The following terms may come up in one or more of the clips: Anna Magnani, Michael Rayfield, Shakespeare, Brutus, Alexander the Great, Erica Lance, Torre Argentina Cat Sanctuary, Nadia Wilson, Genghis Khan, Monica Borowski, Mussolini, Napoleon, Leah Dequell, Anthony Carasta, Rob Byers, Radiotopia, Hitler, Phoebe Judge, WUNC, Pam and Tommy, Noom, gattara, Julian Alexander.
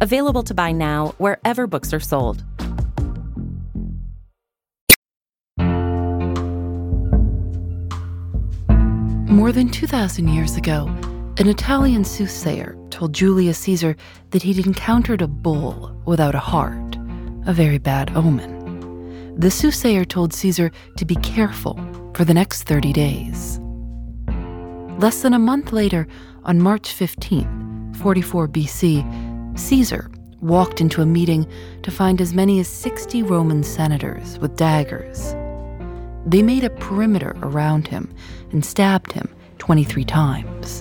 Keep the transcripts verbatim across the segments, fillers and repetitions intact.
Available to buy now wherever books are sold. More than two thousand years ago, an Italian soothsayer told Julius Caesar that he'd encountered a bull without a heart, a very bad omen. The soothsayer told Caesar to be careful for the next thirty days. Less than a month later, on March fifteenth, forty-four B C, Caesar walked into a meeting to find as many as sixty Roman senators with daggers. They made a perimeter around him and stabbed him twenty-three times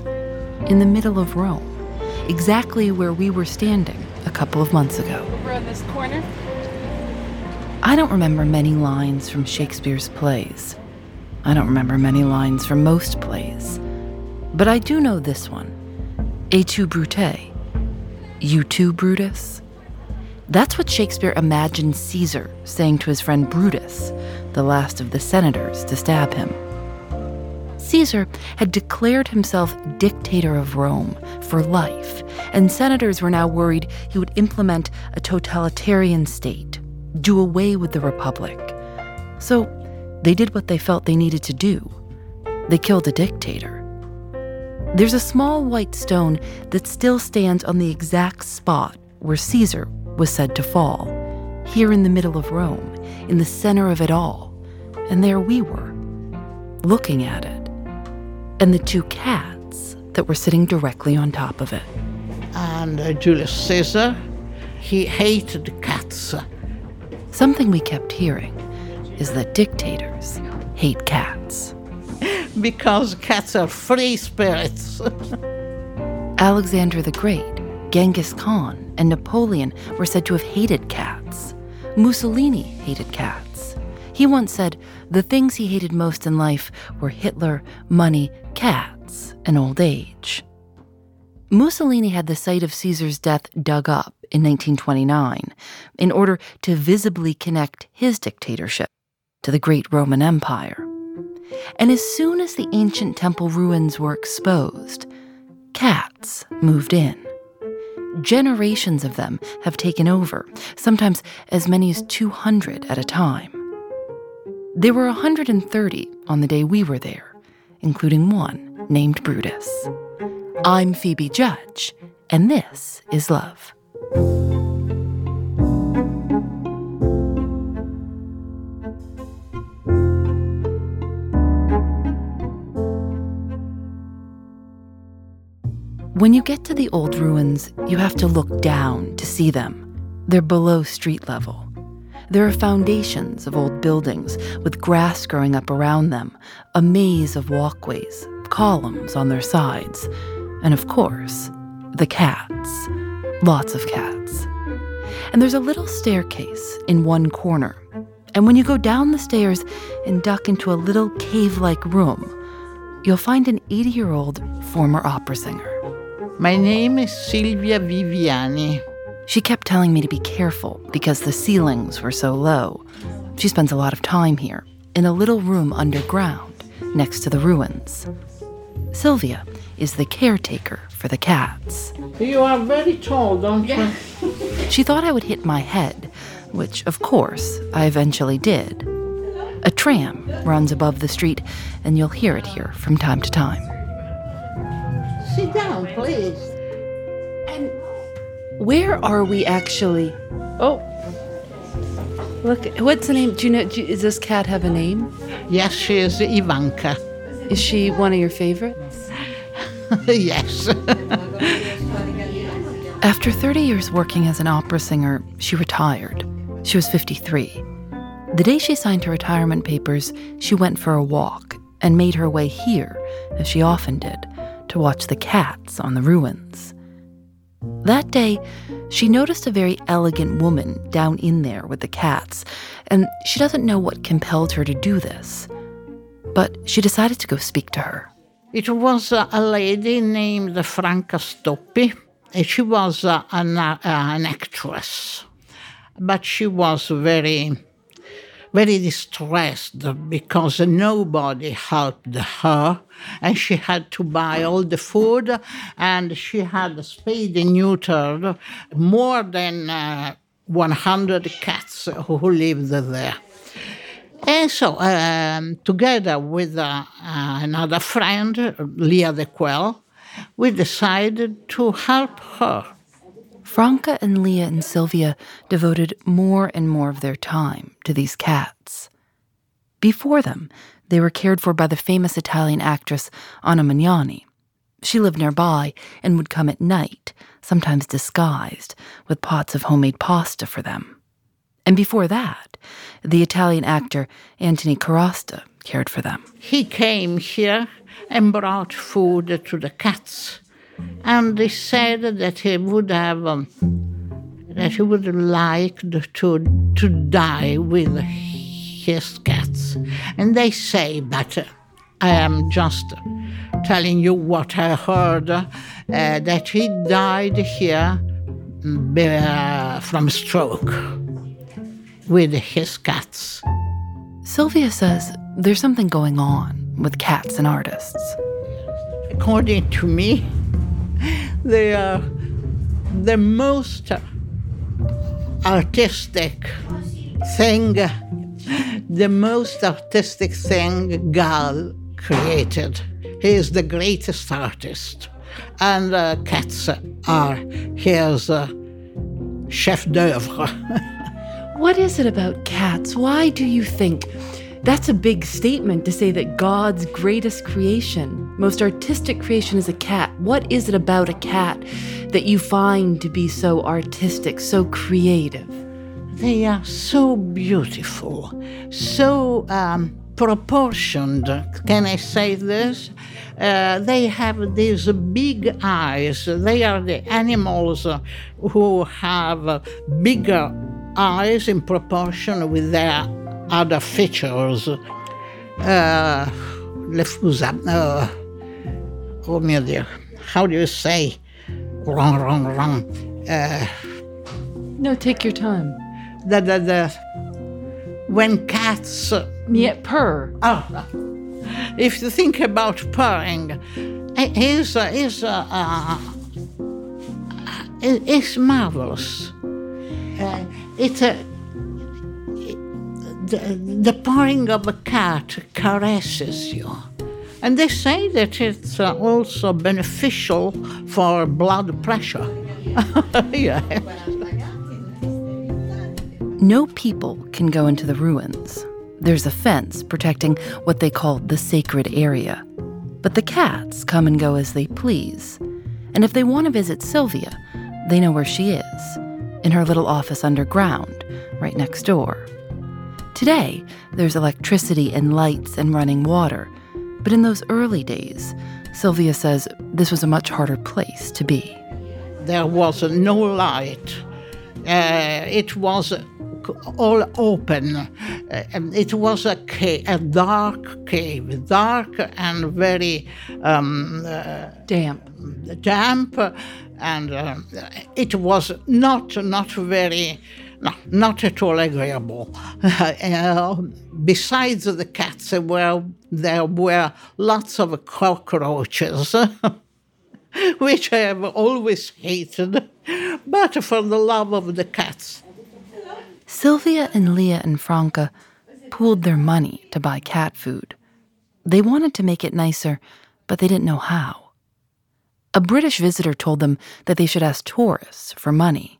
in the middle of Rome, exactly where we were standing a couple of months ago. Over on this corner. I don't remember many lines from Shakespeare's plays. I don't remember many lines from most plays. But I do know this one. Et tu, Brute? You too, Brutus? That's what Shakespeare imagined Caesar saying to his friend Brutus, the last of the senators to stab him. Caesar had declared himself dictator of Rome for life, and senators were now worried he would implement a totalitarian state, do away with the republic. So they did what they felt they needed to do. They killed a dictator. There's a small white stone that still stands on the exact spot where Caesar was said to fall, here in the middle of Rome, in the center of it all. And there we were, looking at it, and the two cats that were sitting directly on top of it. And uh, Julius Caesar, he hated cats. Something we kept hearing is that dictators hate cats. Because cats are free spirits. Alexander the Great, Genghis Khan, and Napoleon were said to have hated cats. Mussolini hated cats. He once said the things he hated most in life were Hitler, money, cats, and old age. Mussolini had the site of Caesar's death dug up in nineteen twenty-nine in order to visibly connect his dictatorship to the great Roman Empire. And as soon as the ancient temple ruins were exposed, cats moved in. Generations of them have taken over, sometimes as many as two hundred at a time. There were one hundred thirty on the day we were there, including one named Brutus. I'm Phoebe Judge, and this is Love. When you get to the old ruins, you have to look down to see them. They're below street level. There are foundations of old buildings with grass growing up around them, a maze of walkways, columns on their sides. And of course, the cats. Lots of cats. And there's a little staircase in one corner. And when you go down the stairs and duck into a little cave-like room, you'll find an eighty-year-old former opera singer. My name is Silvia Viviani. She kept telling me to be careful because the ceilings were so low. She spends a lot of time here, in a little room underground, next to the ruins. Silvia is the caretaker for the cats. You are very tall, don't you? She thought I would hit my head, which, of course, I eventually did. A tram runs above the street, and you'll hear it here from time to time. Sit down, please. And where are we actually? Oh, look, what's the name? Do you know, do, does this cat have a name? Yes, she is Ivanka. Is she one of your favorites? Yes. After thirty years working as an opera singer, she retired. She was fifty-three. The day she signed her retirement papers, she went for a walk and made her way here, as she often did, to watch the cats on the ruins. That day, she noticed a very elegant woman down in there with the cats, and she doesn't know what compelled her to do this. But she decided to go speak to her. It was a lady named Franca Stoppi. She was an, uh, an actress, but she was very, very distressed because nobody helped her, and she had to buy all the food, and she had spayed and neutered more than uh, one hundred cats who lived there. And so, um, together with uh, uh, another friend, Leah Dequell, we decided to help her. Franca and Leah and Silvia devoted more and more of their time to these cats. Before them, they were cared for by the famous Italian actress Anna Magnani. She lived nearby and would come at night, sometimes disguised, with pots of homemade pasta for them. And before that, the Italian actor Anthony Carasta cared for them. He came here and brought food to the cats, and they said that he would have, um, that he would like to to die with his cats. And they say, but uh, I am just telling you what I heard, uh, that he died here uh, from stroke with his cats. Silvia says there's something going on with cats and artists. According to me, they are the most artistic thing, the most artistic thing Gal created. He is the greatest artist, and uh, cats are his uh, chef d'oeuvre. What is it about cats? Why do you think? That's a big statement to say that God's greatest creation, most artistic creation, is a cat. What is it about a cat that you find to be so artistic, so creative? They are so beautiful, so um, proportioned. Can I say this? Uh, they have these big eyes. They are the animals who have bigger eyes in proportion with their other features. Uh, le fusa, uh, oh mio Dio, how do you say? Wrong, wrong, wrong. Uh, no, take your time. The, the, the, when cats... Yeah, purr. Oh, if you think about purring, it's, it's, uh, uh, it's marvelous. Uh, it's a... Uh, The, the purring of a cat caresses you. And they say that it's uh, also beneficial for blood pressure. Yeah. No people can go into the ruins. There's a fence protecting what they call the sacred area. But the cats come and go as they please. And if they want to visit Silvia, they know where she is, in her little office underground, right next door. Today, there's electricity and lights and running water. But in those early days, Silvia says this was a much harder place to be. There was no light. Uh, it was all open. Uh, it was a, cave, a dark cave, dark and very... Um, uh, damp. Damp, and uh, it was not, not very... No, not at all agreeable. uh, besides the cats, there were, there were lots of cockroaches, which I have always hated, but for the love of the cats. Silvia and Leah and Franca pooled their money to buy cat food. They wanted to make it nicer, but they didn't know how. A British visitor told them that they should ask tourists for money.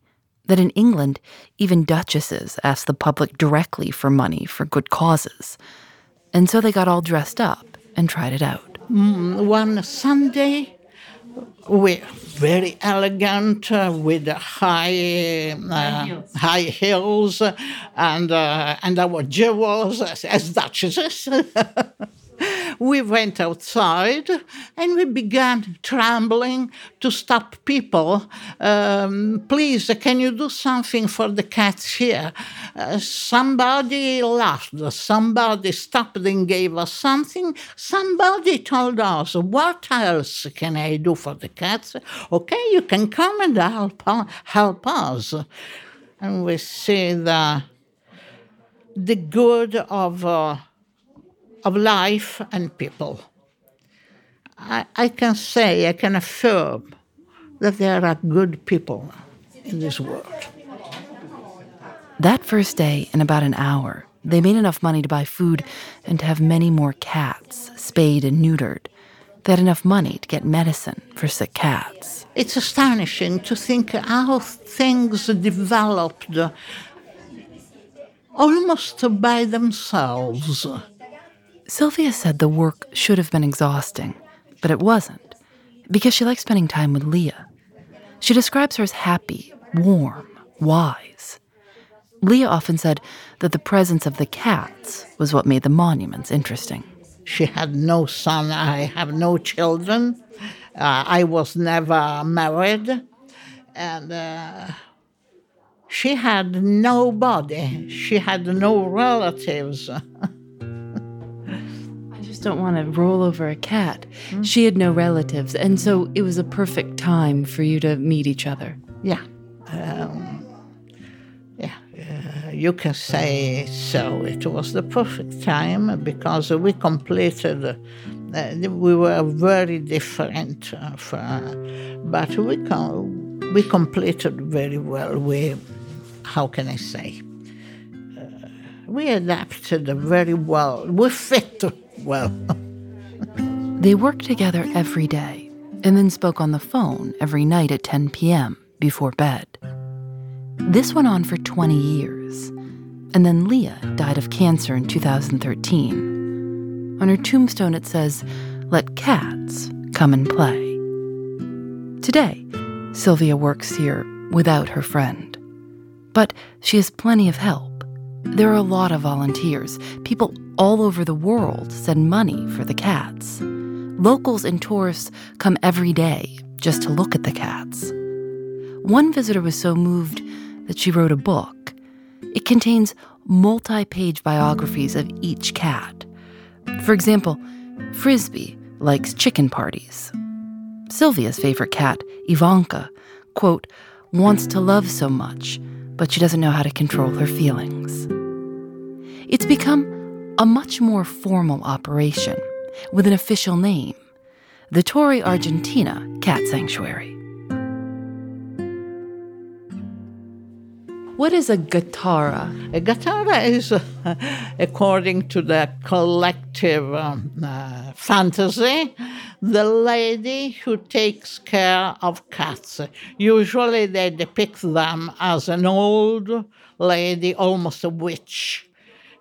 That in England, even duchesses asked the public directly for money for good causes. And so they got all dressed up and tried it out. Mm, one Sunday, we very elegant, uh, with high, uh, high heels, high heels uh, and, uh, and our jewels as, as duchesses. We went outside and we began trembling to stop people. Um, Please, can you do something for the cats here? Uh, somebody laughed. Somebody stopped and gave us something. Somebody told us, what else can I do for the cats? Okay, you can come and help, help us. And we see the, the good of... Uh, of life and people. I, I can say, I can affirm that there are good people in this world. That first day, in about an hour, they made enough money to buy food and to have many more cats spayed and neutered. They had enough money to get medicine for sick cats. It's astonishing to think how things developed almost by themselves. Silvia said the work should have been exhausting, but it wasn't, because she liked spending time with Leah. She describes her as happy, warm, wise. Leah often said that the presence of the cats was what made the monuments interesting. She had no son. I have no children. Uh, I was never married. And... Uh... She had nobody. She had no relatives. Don't want to roll over a cat. Mm-hmm. She had no relatives, and so it was a perfect time for you to meet each other. Yeah. Um, yeah, uh, you can say so. It was the perfect time because we completed, uh, we were very different, uh, for, uh, but we, com- we completed very well. We, how can I say? Uh, we adapted very well. We fit well. They worked together every day and then spoke on the phone every night at ten p.m. before bed. This went on for twenty years, and then Leah died of cancer in two thousand thirteen. On her tombstone it says, "Let cats come and play." Today, Silvia works here without her friend, but she has plenty of help. There are a lot of volunteers. People all over the world send money for the cats. Locals and tourists come every day just to look at the cats. One visitor was so moved that she wrote a book. It contains multi-page biographies of each cat. For example, Frisbee likes chicken parties. Silvia's favorite cat, Ivanka, quote, wants to love so much, but she doesn't know how to control her feelings. It's become a much more formal operation with an official name, the Torre Argentina Cat Sanctuary. What is a gattara? A gattara is, uh, according to the collective um, uh, fantasy, the lady who takes care of cats. Usually they depict them as an old lady, almost a witch,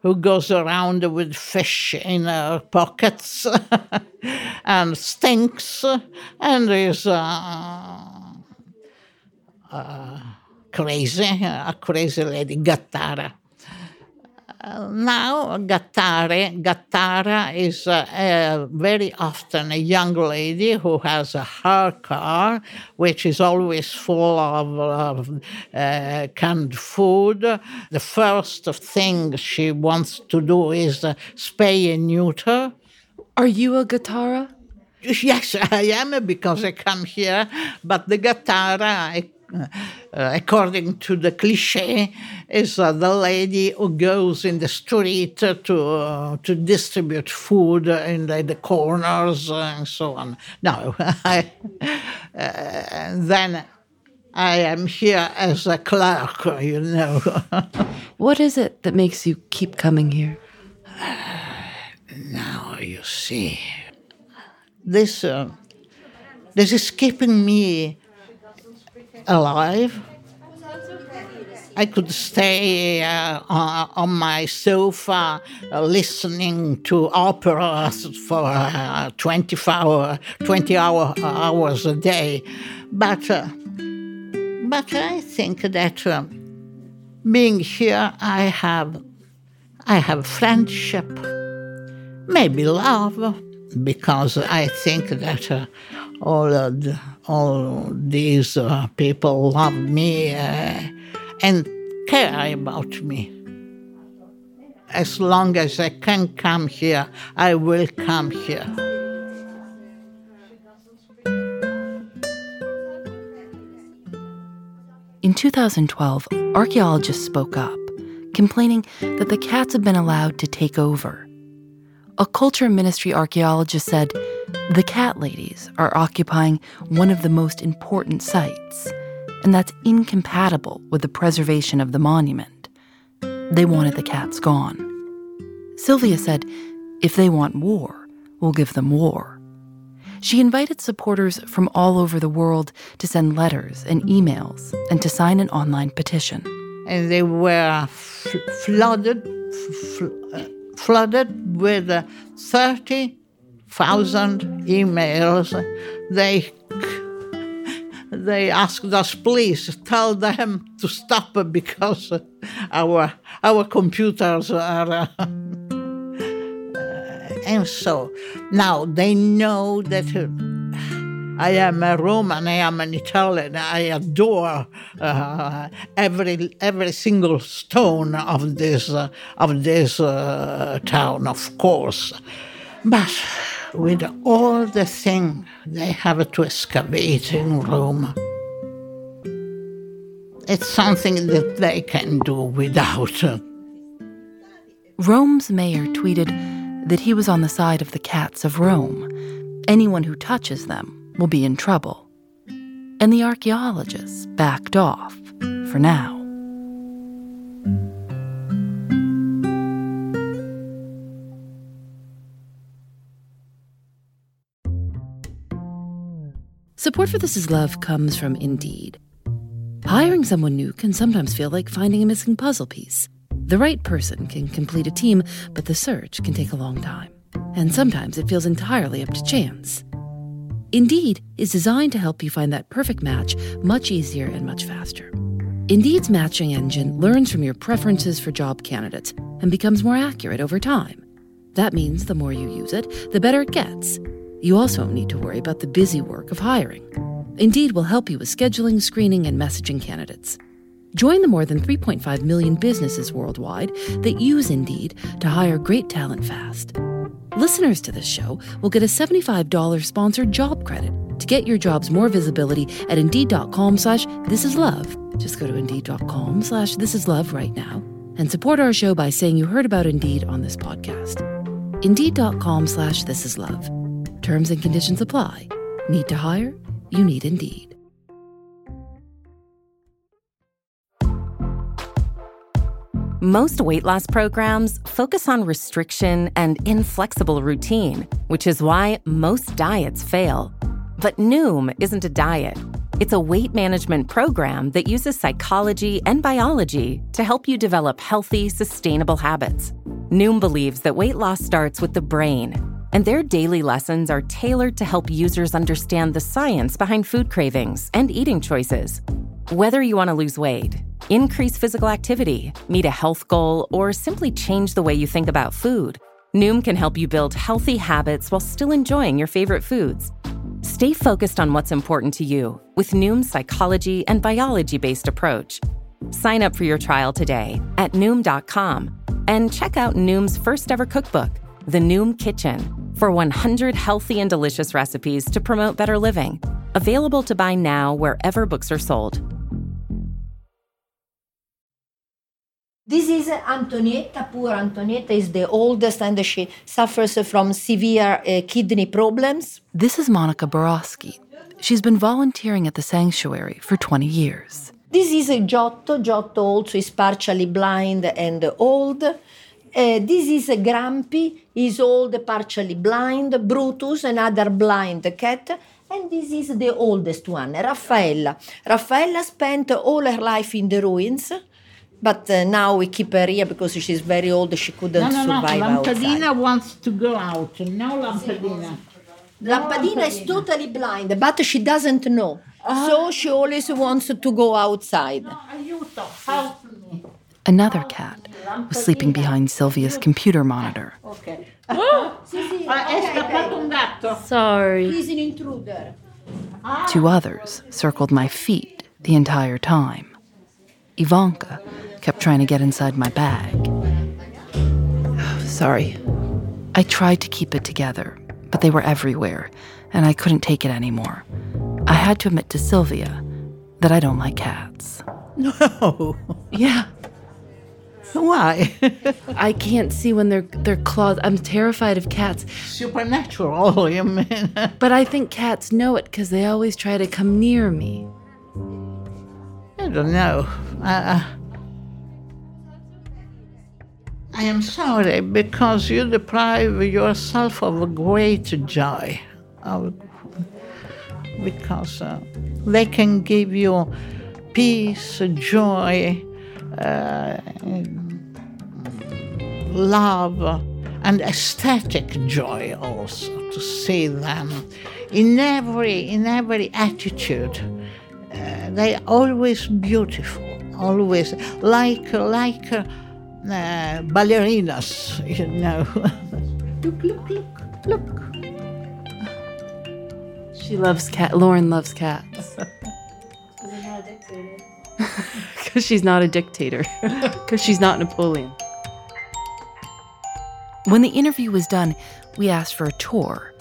who goes around with fish in her pockets and stinks and is... Uh, uh, Crazy, a crazy lady, Gattara. Uh, now, Gattare, Gattara is uh, uh, very often a young lady who has a her car, which is always full of, of uh, canned food. The first thing she wants to do is uh, spay and neuter. Are you a Gattara? Yes, I am, because I come here, but the Gattara, I Uh, according to the cliché, is uh, the lady who goes in the street uh, to uh, to distribute food in the, the corners uh, and so on. No, I, uh, then I am here as a clerk, you know. What is it that makes you keep coming here? Uh, now, you see, this, uh, this is keeping me alive. I could stay uh, on, on my sofa uh, listening to operas for uh, twenty-four hours a day. But, uh, but I think that uh, being here, I have, I have friendship. maybe love, because I think that uh, all uh, all these uh, people love me uh, and care about me. As long as I can come here, I will come here. In two thousand twelve, archaeologists spoke up, complaining that the cats had been allowed to take over. A culture ministry archaeologist said, the cat ladies are occupying one of the most important sites, and that's incompatible with the preservation of the monument. They wanted the cats gone. Silvia said, if they want war, we'll give them war. She invited supporters from all over the world to send letters and emails and to sign an online petition. And they were f- flooded f- uh, flooded with uh, thirty thousand emails. They, they asked us, please tell them to stop because our, our computers are... Uh, and so now they know that... Uh, I am a Roman, I am an Italian, I adore uh, every every single stone of this uh, of this uh, town, of course. But with all the things they have to excavate in Rome, it's something that they can do without. Rome's mayor tweeted that he was on the side of the cats of Rome. Anyone who touches them will be in trouble. And the archaeologists backed off, for now. Support for This Is Love comes from Indeed. Hiring someone new can sometimes feel like finding a missing puzzle piece. The right person can complete a team, but the search can take a long time. And sometimes it feels entirely up to chance. Indeed is designed to help you find that perfect match much easier and much faster. Indeed's matching engine learns from your preferences for job candidates and becomes more accurate over time. That means the more you use it, the better it gets. You also don't need to worry about the busy work of hiring. Indeed will help you with scheduling, screening, and messaging candidates. Join the more than three point five million businesses worldwide that use Indeed to hire great talent fast. Listeners to this show will get a seventy-five dollars sponsored job credit to get your jobs more visibility at Indeed.com slash This Is Love. Just go to Indeed.com slash This Is Love right now and support our show by saying you heard about Indeed on this podcast. Indeed.com slash This Is Love. Terms and conditions apply. Need to hire? You need Indeed. Most weight loss programs focus on restriction and inflexible routine, which is why most diets fail. But Noom isn't a diet. It's a weight management program that uses psychology and biology to help you develop healthy, sustainable habits. Noom believes that weight loss starts with the brain, and their daily lessons are tailored to help users understand the science behind food cravings and eating choices. Whether you want to lose weight, increase physical activity, meet a health goal, or simply change the way you think about food, Noom can help you build healthy habits while still enjoying your favorite foods. Stay focused on what's important to you with Noom's psychology and biology-based approach. Sign up for your trial today at Noom dot com and check out Noom's first-ever cookbook, The Noom Kitchen, for one hundred healthy and delicious recipes to promote better living. Available to buy now wherever books are sold. This is Antonietta. Poor Antonietta is the oldest, and she suffers from severe uh, kidney problems. This is Monica Borowski. She's been volunteering at the sanctuary for twenty years. This is a Giotto. Giotto also is partially blind and old. Uh, this is a Grampi, is old, partially blind. Brutus, another blind cat. And this is the oldest one, Raffaella. Raffaella spent all her life in the ruins. But uh, now we keep her here because she's very old. She couldn't no, no, survive no. Lampadina outside. Wants to go out. No, Lampadina. No, Lampadina is totally blind, but she doesn't know. Uh, so she always wants to go outside. Another cat was sleeping behind Sylvia's computer monitor. Okay. è scappato un gatto. Sorry. He's an intruder. Two others circled my feet the entire time. Ivanka kept trying to get inside my bag. Oh, sorry. I tried to keep it together, but they were everywhere, and I couldn't take it anymore. I had to admit to Silvia that I don't like cats. No. Yeah. Why? I can't see when their their claws. I'm terrified of cats. Supernatural, you mean? But I think cats know it because they always try to come near me. I don't know. Uh, I am sorry because you deprive yourself of a great joy. Of, because uh, they can give you peace, joy, Uh, love and aesthetic joy also to see them in every in every attitude. Uh, they're always beautiful, always like like uh, uh, ballerinas, you know. Look, look, look, look. She loves cat. Lauren loves cats. Because she's not a dictator. Because she's not Napoleon. When the interview was done, we asked for a tour.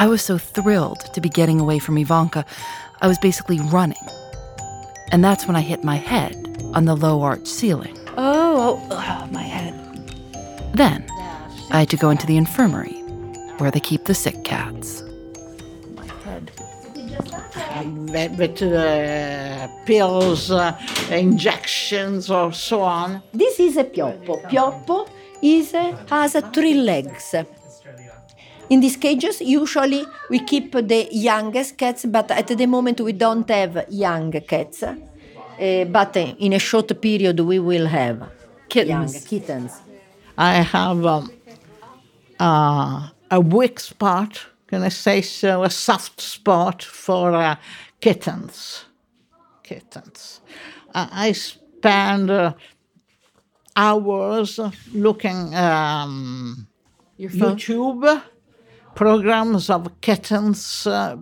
I was so thrilled to be getting away from Ivanka, I was basically running. And that's when I hit my head on the low arch ceiling. Oh, oh, oh my head. Then I had to go into the infirmary, where they keep the sick cats. My head. But, but uh, pills, uh, injections, or so on. This is a pioppo. Pioppo is uh, has uh, three legs. In these cages, usually we keep the youngest cats, but at the moment we don't have young cats. Uh, but uh, in a short period we will have kittens. Young kittens. I have um, uh, a weak spot. Can I say so? A soft spot for uh, kittens. Kittens. Uh, I spend uh, hours looking um, Your phone? YouTube programs of kittens. Uh,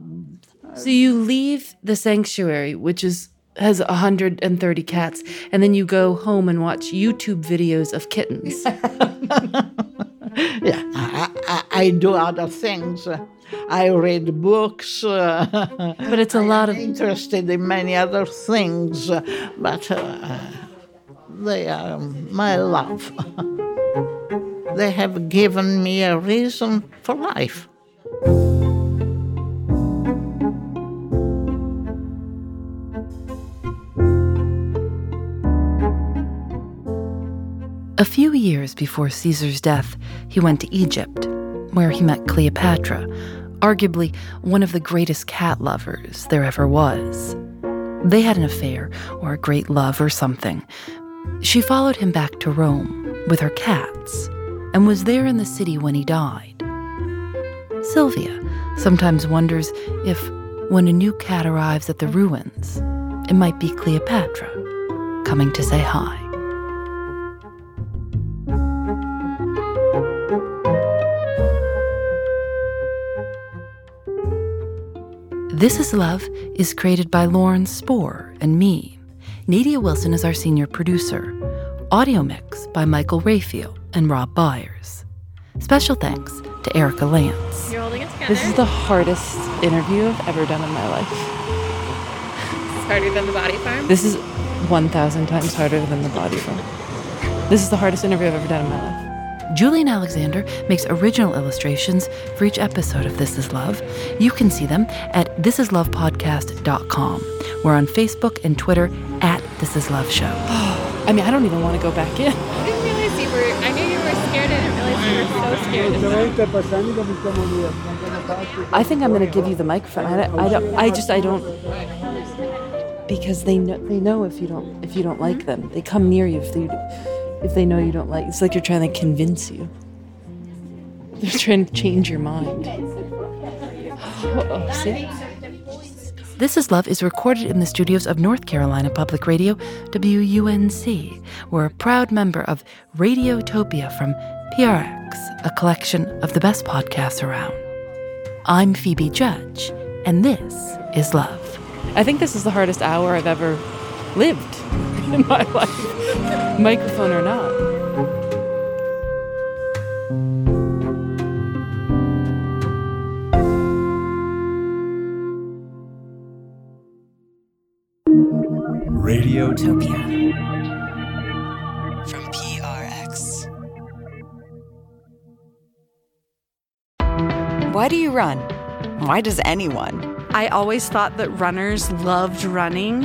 so you leave the sanctuary, which is has one hundred thirty cats, and then you go home and watch YouTube videos of kittens. Yeah, I, I, I do other things. I read books. Uh, but it's a lot of... I'm interested in many other things, but uh, they are my love. They have given me a reason for life. A few years before Caesar's death, he went to Egypt, where he met Cleopatra, arguably one of the greatest cat lovers there ever was. They had an affair, or a great love, or something. She followed him back to Rome with her cats, and was there in the city when he died. Silvia sometimes wonders if, when a new cat arrives at the ruins, it might be Cleopatra coming to say hi. This Is Love is created by Lauren Spohr and me. Nadia Wilson is our senior producer. Audio mix by Michael Rayfield and Rob Byers. Special thanks to Erica Lance. You're holding it together. This is the hardest interview I've ever done in my life. It's harder than the Body Farm? This is one thousand times harder than the Body Farm. This is the hardest interview I've ever done in my life. Julian Alexander makes original illustrations for each episode of This Is Love. You can see them at this is love podcast dot com. We're on Facebook and Twitter at This Is Love Show. Oh, I mean, I don't even want to go back in. I didn't realize you were, I knew you were scared. I didn't realize you were so scared. I think I'm going to give you the microphone. I don't, I, don't, I just, I don't, because they know, they know if you don't, if you don't like them. They come near you if you If they know you don't like, it's like they're trying to convince you. They're trying to change your mind. Oh, see? This Is Love is recorded in the studios of North Carolina Public Radio, W U N C. We're a proud member of Radiotopia from P R X, a collection of the best podcasts around. I'm Phoebe Judge, and this is Love. I think this is the hardest hour I've ever lived in my life, microphone or not. Radiotopia from P R X. Why do you run? Why does anyone? I always thought that runners loved running,